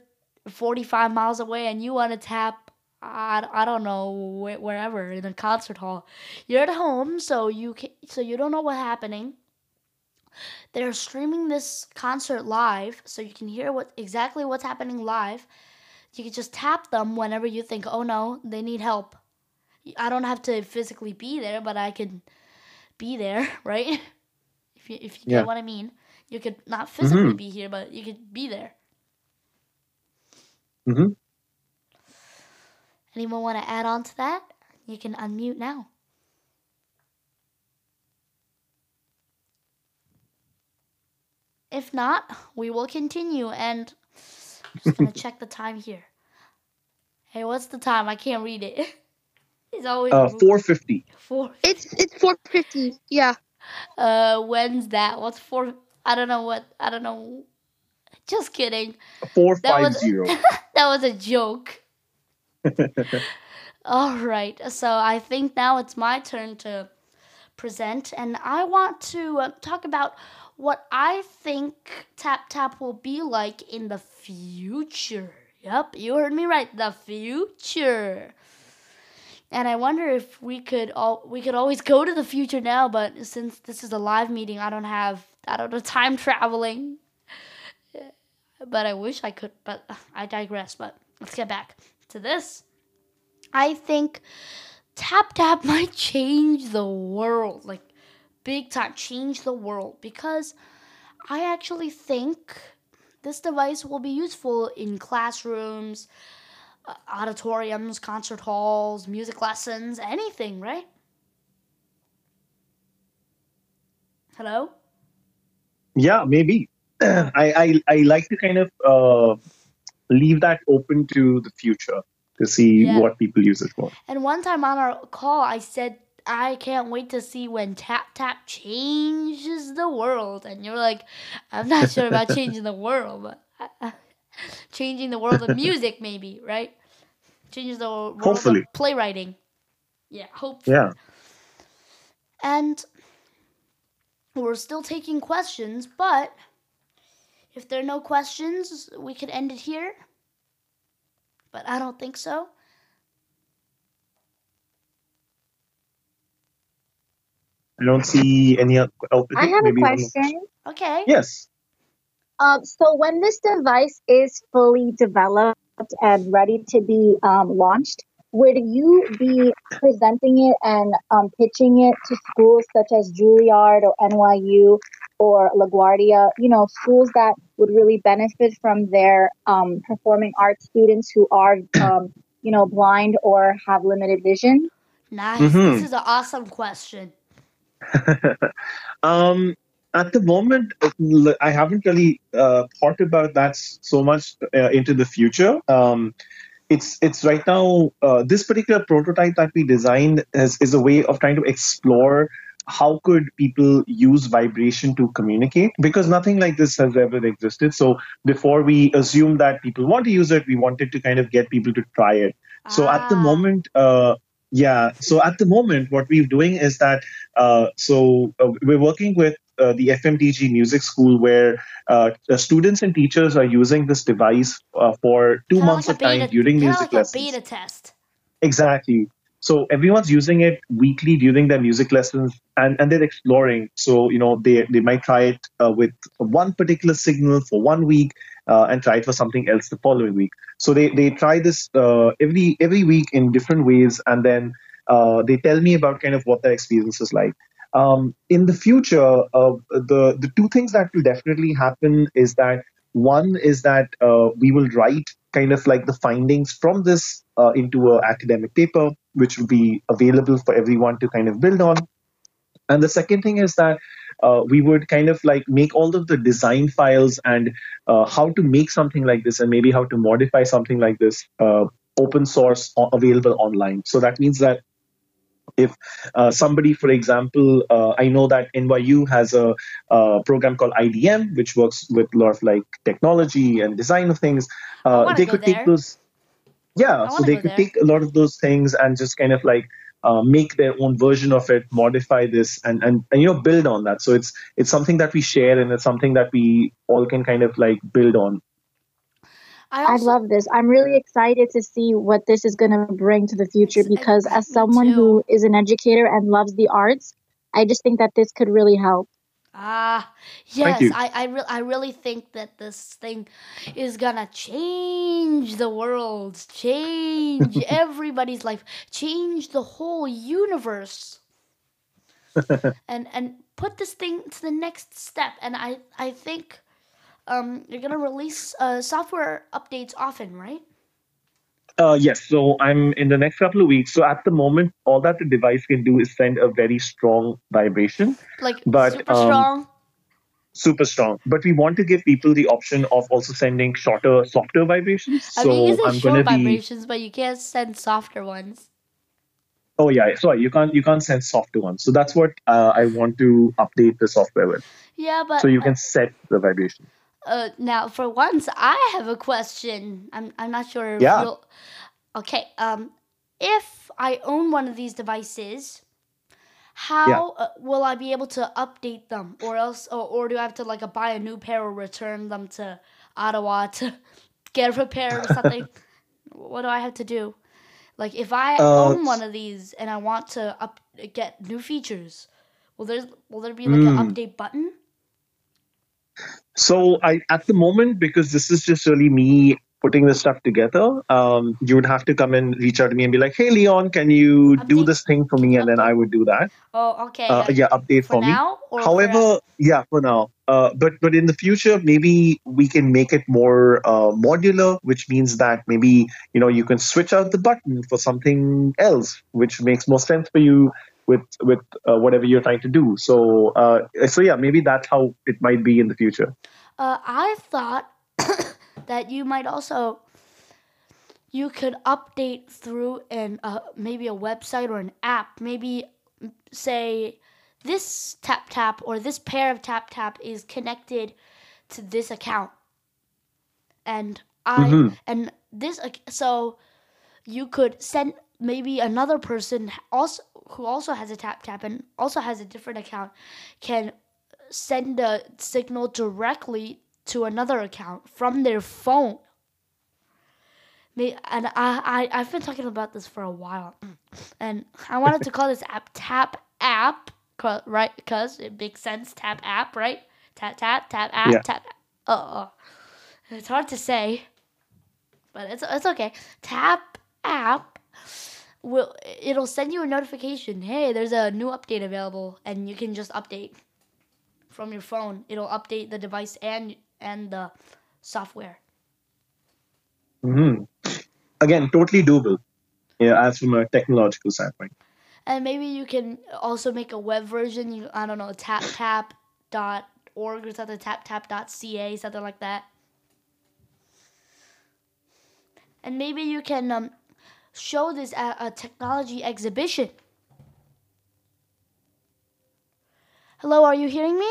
forty-five miles away and you want to tap, I, I don't know, wh- wherever, in a concert hall. You're at home, so you can, so you don't know what's happening. They're streaming this concert live, so you can hear what exactly what's happening live. You can just tap them whenever you think, oh no, they need help. I don't have to physically be there, but I can be there, right? If you, if you yeah. get what I mean. You could not physically mm-hmm. be here, but you could be there. Mm-hmm. Anyone want to add on to that? You can unmute now. If not, we will continue, and I'm just going to check the time here. Hey, what's the time? I can't read it. It's always uh, four fifty. Four. It's it's four fifty. Yeah. Uh, when's that? What's four? I don't know what. I don't know. Just kidding. four fifty. That, that was a joke. All right. So I think now it's my turn to present, and I want to uh, talk about what I think Taptap will be like in the future. Yep, you heard me right. The future. And I wonder if we could all we could always go to the future now, but since this is a live meeting, I don't have I don't know time traveling. but I wish I could, but I digress. But let's get back to this. I think Taptap might change the world, like big time, change the world, because I actually think this device will be useful in classrooms, auditoriums, concert halls, music lessons, anything, right? Hello? Yeah, maybe. I, I, I like to kind of uh, leave that open to the future to see yeah. what people use it for. And one time on our call, I said, I can't wait to see when Taptap changes the world. And you're like, I'm not sure about changing the world, but... I, I, changing the world of music, maybe, right? Changes the world hopefully. Of playwriting. Yeah, hopefully. Yeah. And we're still taking questions, but if there are no questions, we could end it here. But I don't think so. I don't see any other... Oh, I have maybe a question. Okay. Yes. Um, so when this device is fully developed and ready to be um, launched, would you be presenting it and um, pitching it to schools such as Juilliard or N Y U or LaGuardia, you know, schools that would really benefit from their um, performing arts students who are, um, you know, blind or have limited vision? Nice. Mm-hmm. This is an awesome question. um. At the moment, I haven't really uh, thought about that so much uh, into the future. Um, it's it's right now, uh, this particular prototype that we designed is, is a way of trying to explore how could people use vibration to communicate, because nothing like this has ever existed. So before we assumed that people want to use it, we wanted to kind of get people to try it. Ah. So at the moment... Uh, Yeah. So at the moment, what we're doing is that uh, so uh, we're working with uh, the F M T G Music School, where uh, students and teachers are using this device uh, for two months of time during music lessons. Beta test. Exactly. So everyone's using it weekly during their music lessons, and, and they're exploring. So, you know, they, they might try it uh, with one particular signal for one week uh, and try it for something else the following week. So they, they try this uh, every every week in different ways, and then uh, they tell me about kind of what their experience is like. Um, in the future, uh, the, the two things that will definitely happen is that one is that uh, we will write kind of like the findings from this uh, into an academic paper, which will be available for everyone to kind of build on. And the second thing is that uh, we would kind of like make all of the design files and uh, how to make something like this and maybe how to modify something like this uh, open source or available online. So that means that if uh, somebody, for example, uh, I know that N Y U has a uh, program called I D M, which works with a lot of like technology and design of things. Uh, they could there. take those. Yeah, so they could there. take a lot of those things and just kind of like uh, make their own version of it, modify this, and, and and you know, build on that. So it's it's something that we share, and it's something that we all can kind of like build on. I, also, I love this. I'm really excited to see what this is going to bring to the future, because as someone too. who is an educator and loves the arts, I just think that this could really help. Ah, yes. I I, re I really think that this thing is going to change the world, change everybody's life, change the whole universe. and and put this thing to the next step. And I, I think... Um, you're going to release uh, software updates often, right? Uh, yes. So I'm in the next couple of weeks. So at the moment, all that the device can do is send a very strong vibration. Like but, super um, strong? Super strong. But we want to give people the option of also sending shorter, softer vibrations. I so mean, you can send short vibrations, be... but you can't send softer ones. Oh, yeah. Sorry, you can't, you can't send softer ones. So that's what uh, I want to update the software with. Yeah, but... So you can uh... set the vibration. Uh, now, for once, I have a question. I'm I'm not sure. If yeah. You'll... Okay. Um, if I own one of these devices, how yeah. uh, will I be able to update them, or else, or, or do I have to like uh, buy a new pair or return them to Ottawa to get a repair or something? What do I have to do? Like, if I uh, own one of these and I want to up get new features, will there will there be like mm. an update button? So I, at the moment, because this is just really me putting this stuff together, um, you would have to come and reach out to me and be like, hey, Leon, can you update. do this thing for me? And then I would do that. Oh, okay. Uh, yeah, update for, for me. However, for yeah, for now. Uh, but but in the future, maybe we can make it more uh, modular, which means that maybe, you know, you can switch out the button for something else, which makes more sense for you with with uh, whatever you're trying to do. So, uh, so yeah, maybe that's how it might be in the future. Uh, I thought... that you might also, you could update through an uh, maybe a website or an app. Maybe say this Taptap or this pair of Taptap is connected to this account, and I mm-hmm. and this so you could send maybe another person also who also has a Taptap and also has a different account can send a signal directly to another account from their phone. And I, I, I've been talking about this for a while. And I wanted to call this app Tap App, right? Because it makes sense. Tap App, right? Tap, tap, tap, app, yeah. tap. Uh-oh. It's hard to say, but it's it's okay. Tap App, will it'll send you a notification. Hey, there's a new update available, and you can just update from your phone. It'll update the device and... and the software. Mm-hmm. Again, totally doable. Yeah, as from a technological standpoint. And maybe you can also make a web version. You, I don't know, taptap dot org or something, taptap dot c a, something like that. And maybe you can um, show this at a technology exhibition. Hello, are you hearing me?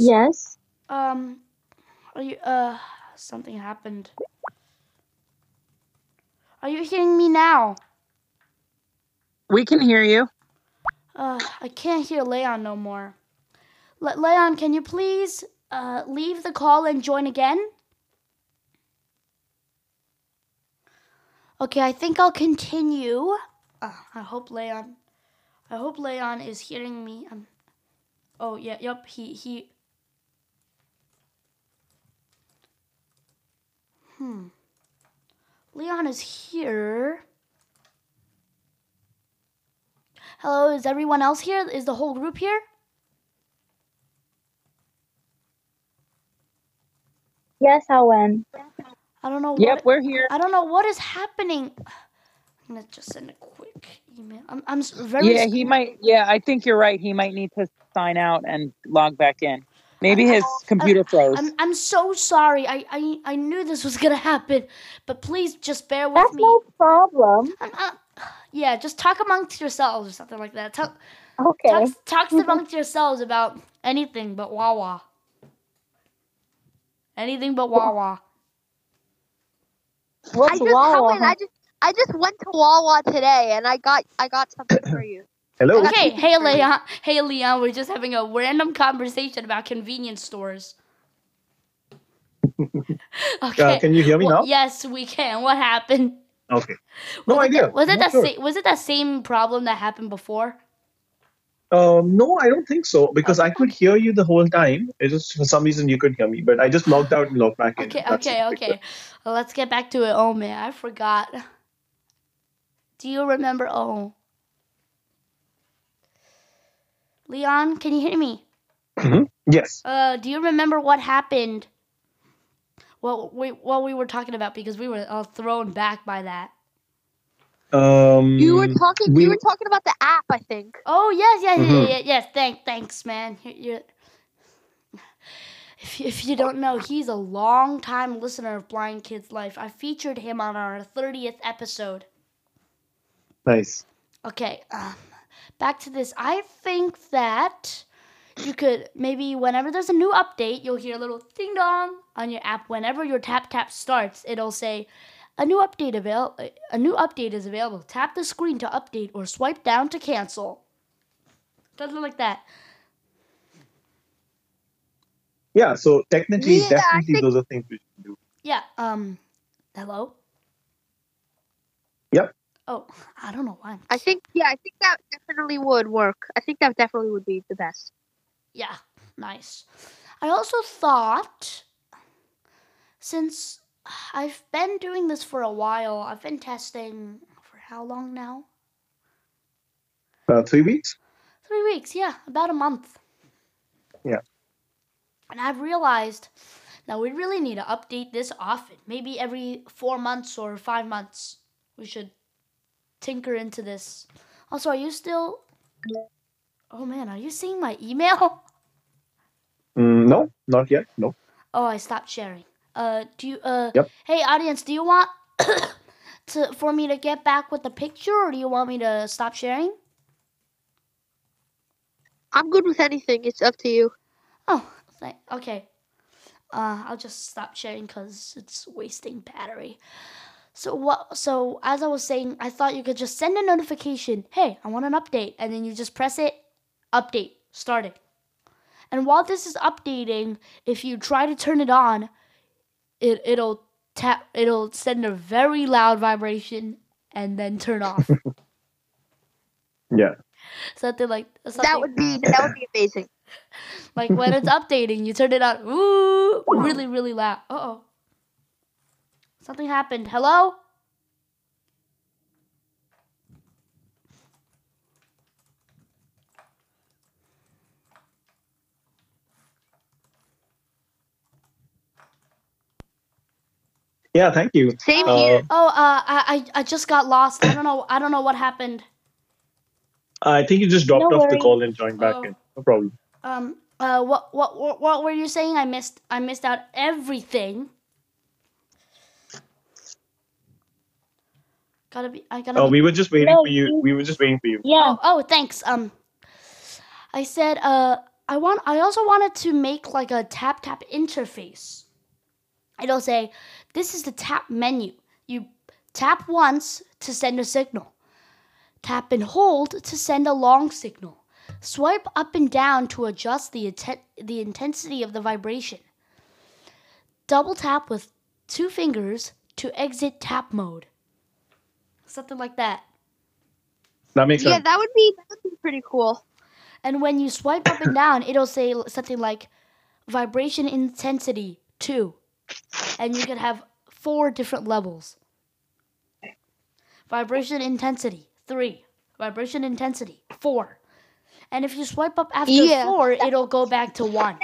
Yes. Um, are you, uh, something happened. Are you hearing me now? We can hear you. Uh, I can't hear Leon no more. Le- Leon, can you please, uh, leave the call and join again? Okay, I think I'll continue. Uh, I hope Leon, I hope Leon is hearing me. Um, oh, yeah, yep, he, he... Hmm. Leon is here. Hello, is everyone else here? Is the whole group here? Yes, Owen. I don't know. Yep, what, we're here. I don't know what is happening. I'm gonna just send a quick email. I'm. I'm very. Yeah, scared. He might. Yeah, I think you're right. He might need to sign out and log back in. Maybe his computer froze. I'm, I'm so sorry. I, I, I knew this was going to happen, but please just bear with That's me. That's no problem. I'm, I'm, yeah, just talk amongst yourselves or something like that. Talk, okay. Talk, talk amongst yourselves about anything but Wawa. Anything but Wawa. What's I just Wawa? Huh? I just I just went to Wawa today, and I got I got something for you. Hello. Okay, hey Leon. Hey Leon, we're just having a random conversation about convenience stores. Okay. Uh, can you hear me well, now? Yes, we can. What happened? Okay. No was idea. It, was it that sure. sa- was it that same problem that happened before? Um, no, I don't think so because okay. I could hear you the whole time. It just for some reason you couldn't hear me, but I just logged out and logged back in. Okay, That's okay, okay. Well, let's get back to it. Oh man, I forgot. Do you remember? Oh. Leon, can you hear me? Mm-hmm. Yes. Uh, do you remember what happened? What we what we were talking about because we were all thrown back by that. Um. You were talking. We, you were talking about the app, I think. Oh yes, yes, mm-hmm. yes, yes. yes. Thanks, thanks, man. You're, you're, if if you don't know, he's a long-time listener of Blind Kids Life. I featured him on our thirtieth episode. Nice. Okay. Um. Back to this, I think that you could maybe whenever there's a new update, you'll hear a little ding dong on your app. Whenever your tap tap starts, it'll say a new update avail- a new update is available. Tap the screen to update or swipe down to cancel. Something like that. Yeah, so technically, yeah, definitely think, those are things we should do. Yeah, um, hello? Yep. Oh, I don't know why. I think, yeah, I think that definitely would work. I think that definitely would be the best. Yeah, nice. I also thought, since I've been doing this for a while, I've been testing for how long now? Uh, three weeks? Three weeks, yeah, about a month. Yeah. And I've realized now we really need to update this often. Maybe every four months or five months, we should tinker into this. Also, are you still... Oh, man, are you seeing my email? Mm, no, not yet, no. Oh, I stopped sharing. Uh, do you, uh, yep. Hey, audience, do you want to for me to get back with the picture, or do you want me to stop sharing? I'm good with anything. It's up to you. Oh, th- okay. Uh, I'll just stop sharing because it's wasting battery. So what? So as I was saying, I thought you could just send a notification. Hey, I want an update, and then you just press it, update, started. And while this is updating, if you try to turn it on, it it'll tap, it'll send a very loud vibration and then turn off. Yeah. Something like something. That would be that would be amazing. Like when it's updating, you turn it on. Ooh, really, really loud. Uh oh. Something happened. Hello? Yeah, thank you. Same uh, here. Oh, uh, I I just got lost. I don't know. I don't know what happened. I think you just dropped no off worry. the call and joined back oh. in. No problem. Um. Uh. What, what. What. What were you saying? I missed. I missed out everything. Gotta be. I gotta. Oh, be, we were just waiting no, for you. We were just waiting for you. Yeah. Oh, oh. Thanks. Um. I said. Uh. I want. I also wanted to make like a Taptap interface. It'll say, this is the tap menu. You tap once to send a signal. Tap and hold to send a long signal. Swipe up and down to adjust the inten- the intensity of the vibration. Double tap with two fingers to exit tap mode. Something like that. That makes sense. Yeah, that would be, that would be pretty cool. And when you swipe up and down, it'll say something like, vibration intensity two. And you could have four different levels. Vibration intensity, three. Vibration intensity, four. And if you swipe up after yeah. four, it'll go back to one.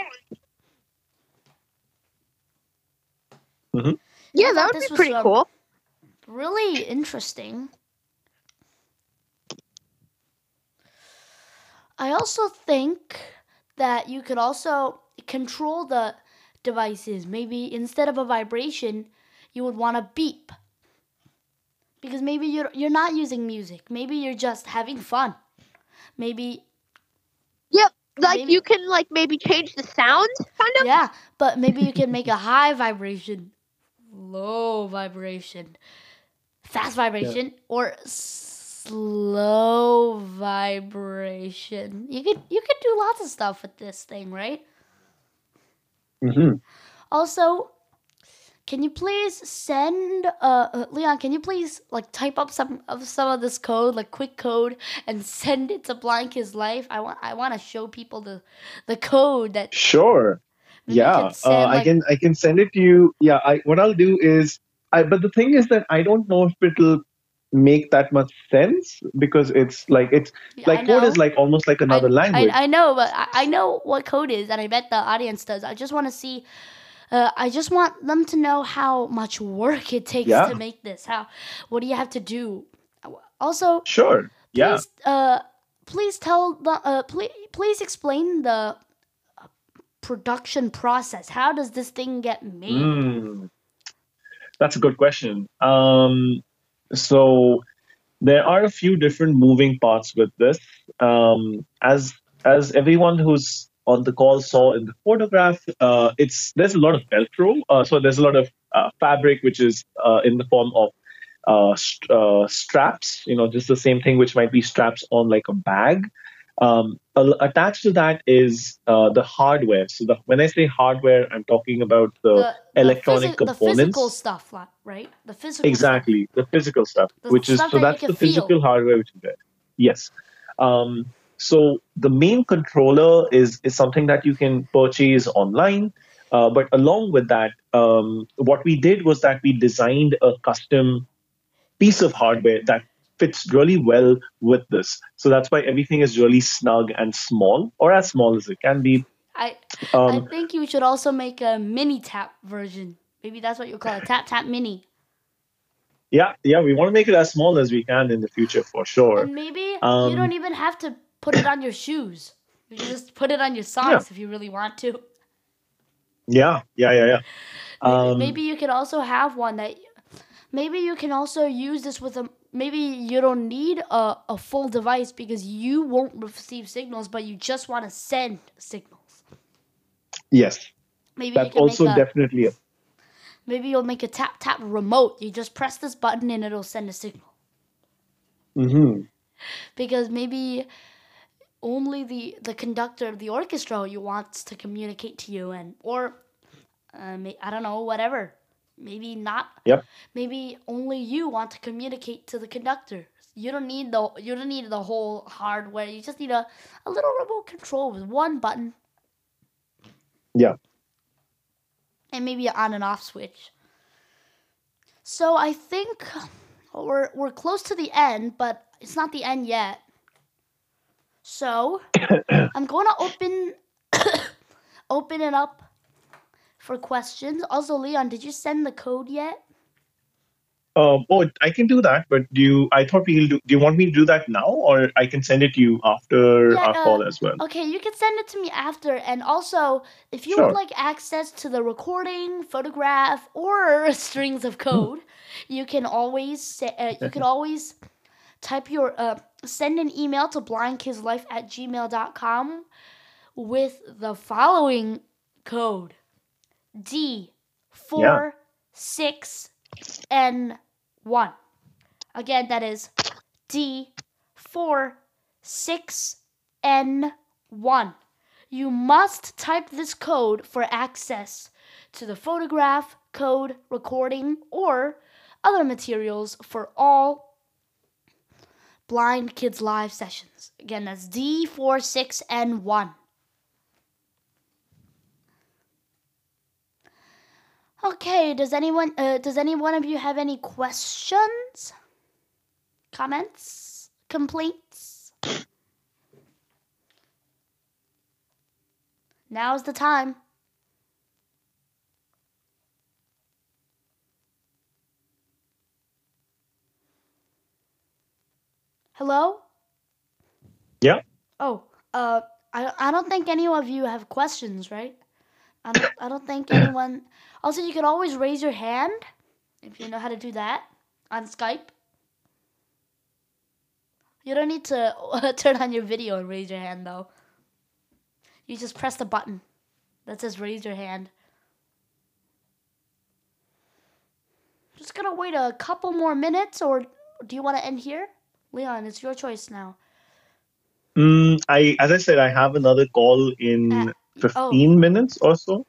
Mm-hmm. Yeah, that would be pretty cool. Really interesting. I also think that you could also control the devices. Maybe instead of a vibration, you would want a beep. Because maybe you're you're not using music. Maybe you're just having fun. Maybe. Yep, like maybe, you can like maybe change the sound kind of. Yeah, but maybe you can make a high vibration, low vibration, fast vibration, yeah. or slow vibration. You could you could do lots of stuff with this thing, right? Mm-hmm. Also, can you please send uh, uh Leon? Can you please like type up some of some of this code, like quick code, and send it to Blind Kids Life? I want I want to show people the the code that. Sure. Yeah, send, uh, like, I can I can send it to you. Yeah, I what I'll do is I. But the thing is that I don't know if it'll make that much sense because it's like it's like code is like almost like another I, language. I, I know, but I, I know what code is, and I bet the audience does. I just want to see. Uh, I just want them to know how much work it takes yeah. to make this. How? What do you have to do? Also, sure. Please, yeah. Uh, please tell the. Uh, please, please explain the production process. How does this thing get made? Mm, that's a good question. Um. So there are a few different moving parts with this. Um, as as everyone who's on the call saw in the photograph, uh, it's there's a lot of Velcro. Uh, so there's a lot of uh, fabric, which is uh, in the form of uh, st- uh, straps, you know, just the same thing, which might be straps on like a bag. Um, attached to that is uh, the hardware. So the, when I say hardware, I'm talking about the, the, the electronic phys- components. The physical stuff, right? The physical Exactly, stuff. the physical stuff. The which stuff is So that that's the physical feel. hardware which is there. Yes. Um, so the main controller is, is something that you can purchase online. Uh, but along with that, um, what we did was that we designed a custom piece of hardware that fits really well with this. So that's why everything is really snug and small, or as small as it can be. I um, I think you should also make a mini tap version. Maybe that's what you call it, tap tap mini. Yeah, yeah, we want to make it as small as we can in the future for sure. And maybe um, you don't even have to put it on your shoes. You can just put it on your socks yeah. if you really want to. Yeah, yeah, yeah, yeah. Um, maybe, maybe you can also have one that... Maybe you can also use this with a... Maybe you don't need a, a full device because you won't receive signals, but you just want to send signals. Yes. Maybe that's you can also make a, definitely... A... Maybe you'll make a tap-tap remote. You just press this button and it'll send a signal. Mm-hmm. Because maybe only the, the conductor of the orchestra you wants to communicate to you, and or, uh, I don't know, whatever. Maybe not. Yep. Maybe only you want to communicate to the conductor. You don't need the you don't need the whole hardware. You just need a, a little remote control with one button. Yeah. And maybe an on and off switch. So I think we're we're close to the end, but it's not the end yet. So I'm going to open open it up for questions. Also, Leon, did you send the code yet? Um, oh, I can do that, but do you? I thought we'll do. Do you want me to do that now, or I can send it to you after yeah, our uh, call as well? Okay, you can send it to me after. And also, if you sure. would like access to the recording, photograph, or strings of code, you can always say, uh, you can always type your uh, send an email to blind kids life at gmail dot com with the following code. D four six N one. Again, that is D four six N one. You must type this code for access to the photograph, code, recording, or other materials for all Blind Kids Live sessions. Again, that's D four six N one. Okay, does anyone, uh, does any one of you have any questions, comments, complaints? Now's the time. Hello? Yeah. Oh, uh, I, I don't think any of you have questions, right? I don't, I don't think anyone... Also, you can always raise your hand if you know how to do that on Skype. You don't need to uh, turn on your video and raise your hand, though. You just press the button that says raise your hand. Just gonna wait a couple more minutes, or do you want to end here? Leon, it's your choice now. Mm, I, as I said, I have another call in... Uh, Fifteen oh. minutes or so.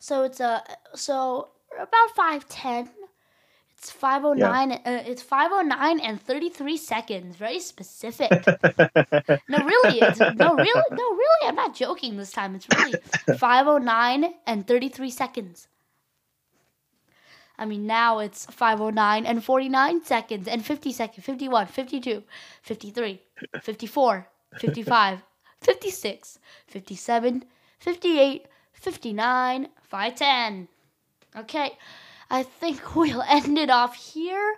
So it's a uh, so about five ten. It's five oh nine. It's five oh nine and thirty three seconds. Very specific. no, really. It's, no, really. No, really. I'm not joking this time. It's really five oh nine and thirty three seconds. I mean, now it's five oh nine and forty nine seconds and fifty seconds, fifty one, fifty two, fifty three, fifty four, fifty five, fifty six, fifty seven. fifty-eight, fifty-nine, five ten. Okay, I think we'll end it off here.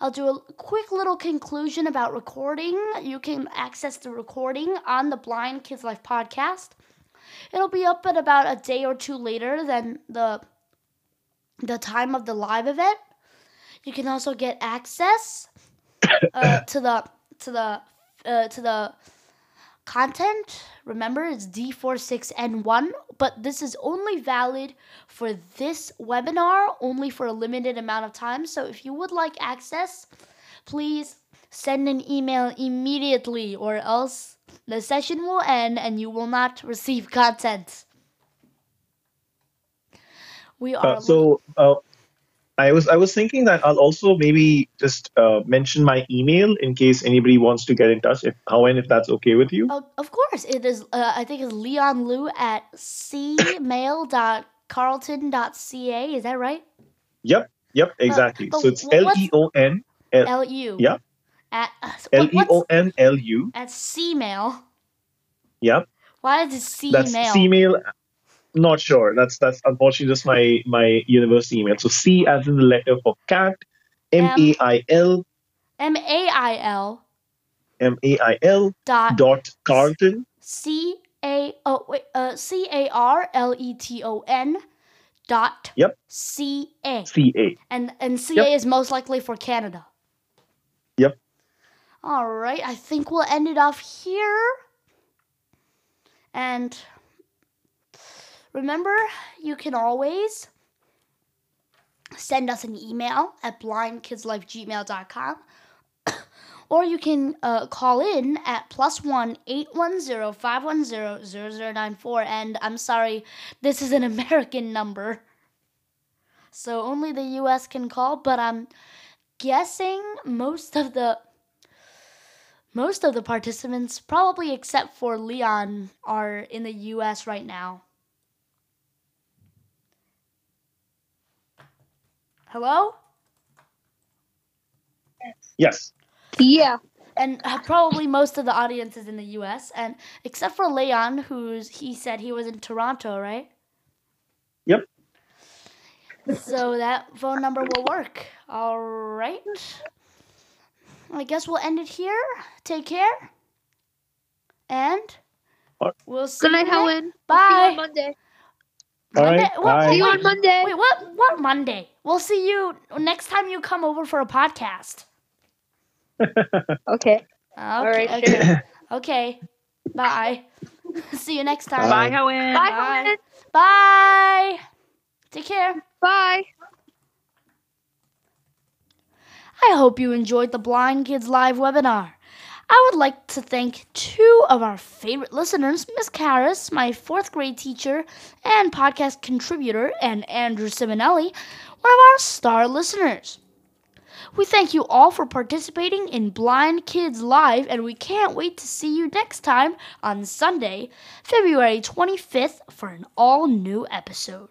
I'll do a quick little conclusion about recording. You can access the recording on the Blind Kids Life podcast. It'll be up at about a day or two later than the, the time of the live event. You can also get access uh, to the to the uh, to the content. Remember, it's D four six N one, but this is only valid for this webinar, only for a limited amount of time. So if you would like access, please Send an email immediately or else the session will end and you will not receive content. We are uh, so uh, I was I was thinking that I'll also maybe just uh, mention my email in case anybody wants to get in touch, if Howen, if that's okay with you. Uh, of course, it is. Uh, I think it's Leon Lu at c mail dot carleton dot c a. Is that right? Yep. Yep. Exactly. Uh, so it's L E O N L U. Yep. At uh, L E O N L U. At Cmail. Yep. Why is it Cmail? That's Cmail. Not sure. That's that's unfortunately just my my university email. So C as in the letter for cat, M A I L, M A I L, M A I L dot dot Carleton, C A O wait uh C A R L E T O N, dot yep C A C A and and C A yep. is most likely for Canada. Yep. All right, I think we'll end it off here. And remember, you can always send us an email at blind kids life gmail dot com, or you can uh, call in at plus one eight one zero five one zero zero zero nine four. And I'm sorry, this is an American number, so only the U S can call. But I'm guessing most of the most of the participants, probably except for Leon, are in the U S right now. Hello? Yes. Yeah. And uh, probably most of the audience is in the U S and except for Leon, who's he said he was in Toronto, right? Yep. So that phone number will work. All right. I guess we'll end it here. Take care. And we'll see. Good night, Helen. Bye. See you on Monday. Monday? Right, what, what, see you on Monday. Wait, what? What Monday? We'll see you next time you come over for a podcast. okay. okay. All right. Sure. Okay. okay. Bye. See you next time. Bye, Howen. Bye, Howen. Bye. Bye. Take care. Bye. I hope you enjoyed the Blind Kids Live webinar. I would like to thank two of our favorite listeners, Miz Karras, my fourth grade teacher and podcast contributor, and Andrew Simonelli, one of our star listeners. We thank you all for participating in Blind Kids Live, and we can't wait to see you next time on Sunday, February twenty-fifth, for an all-new episode.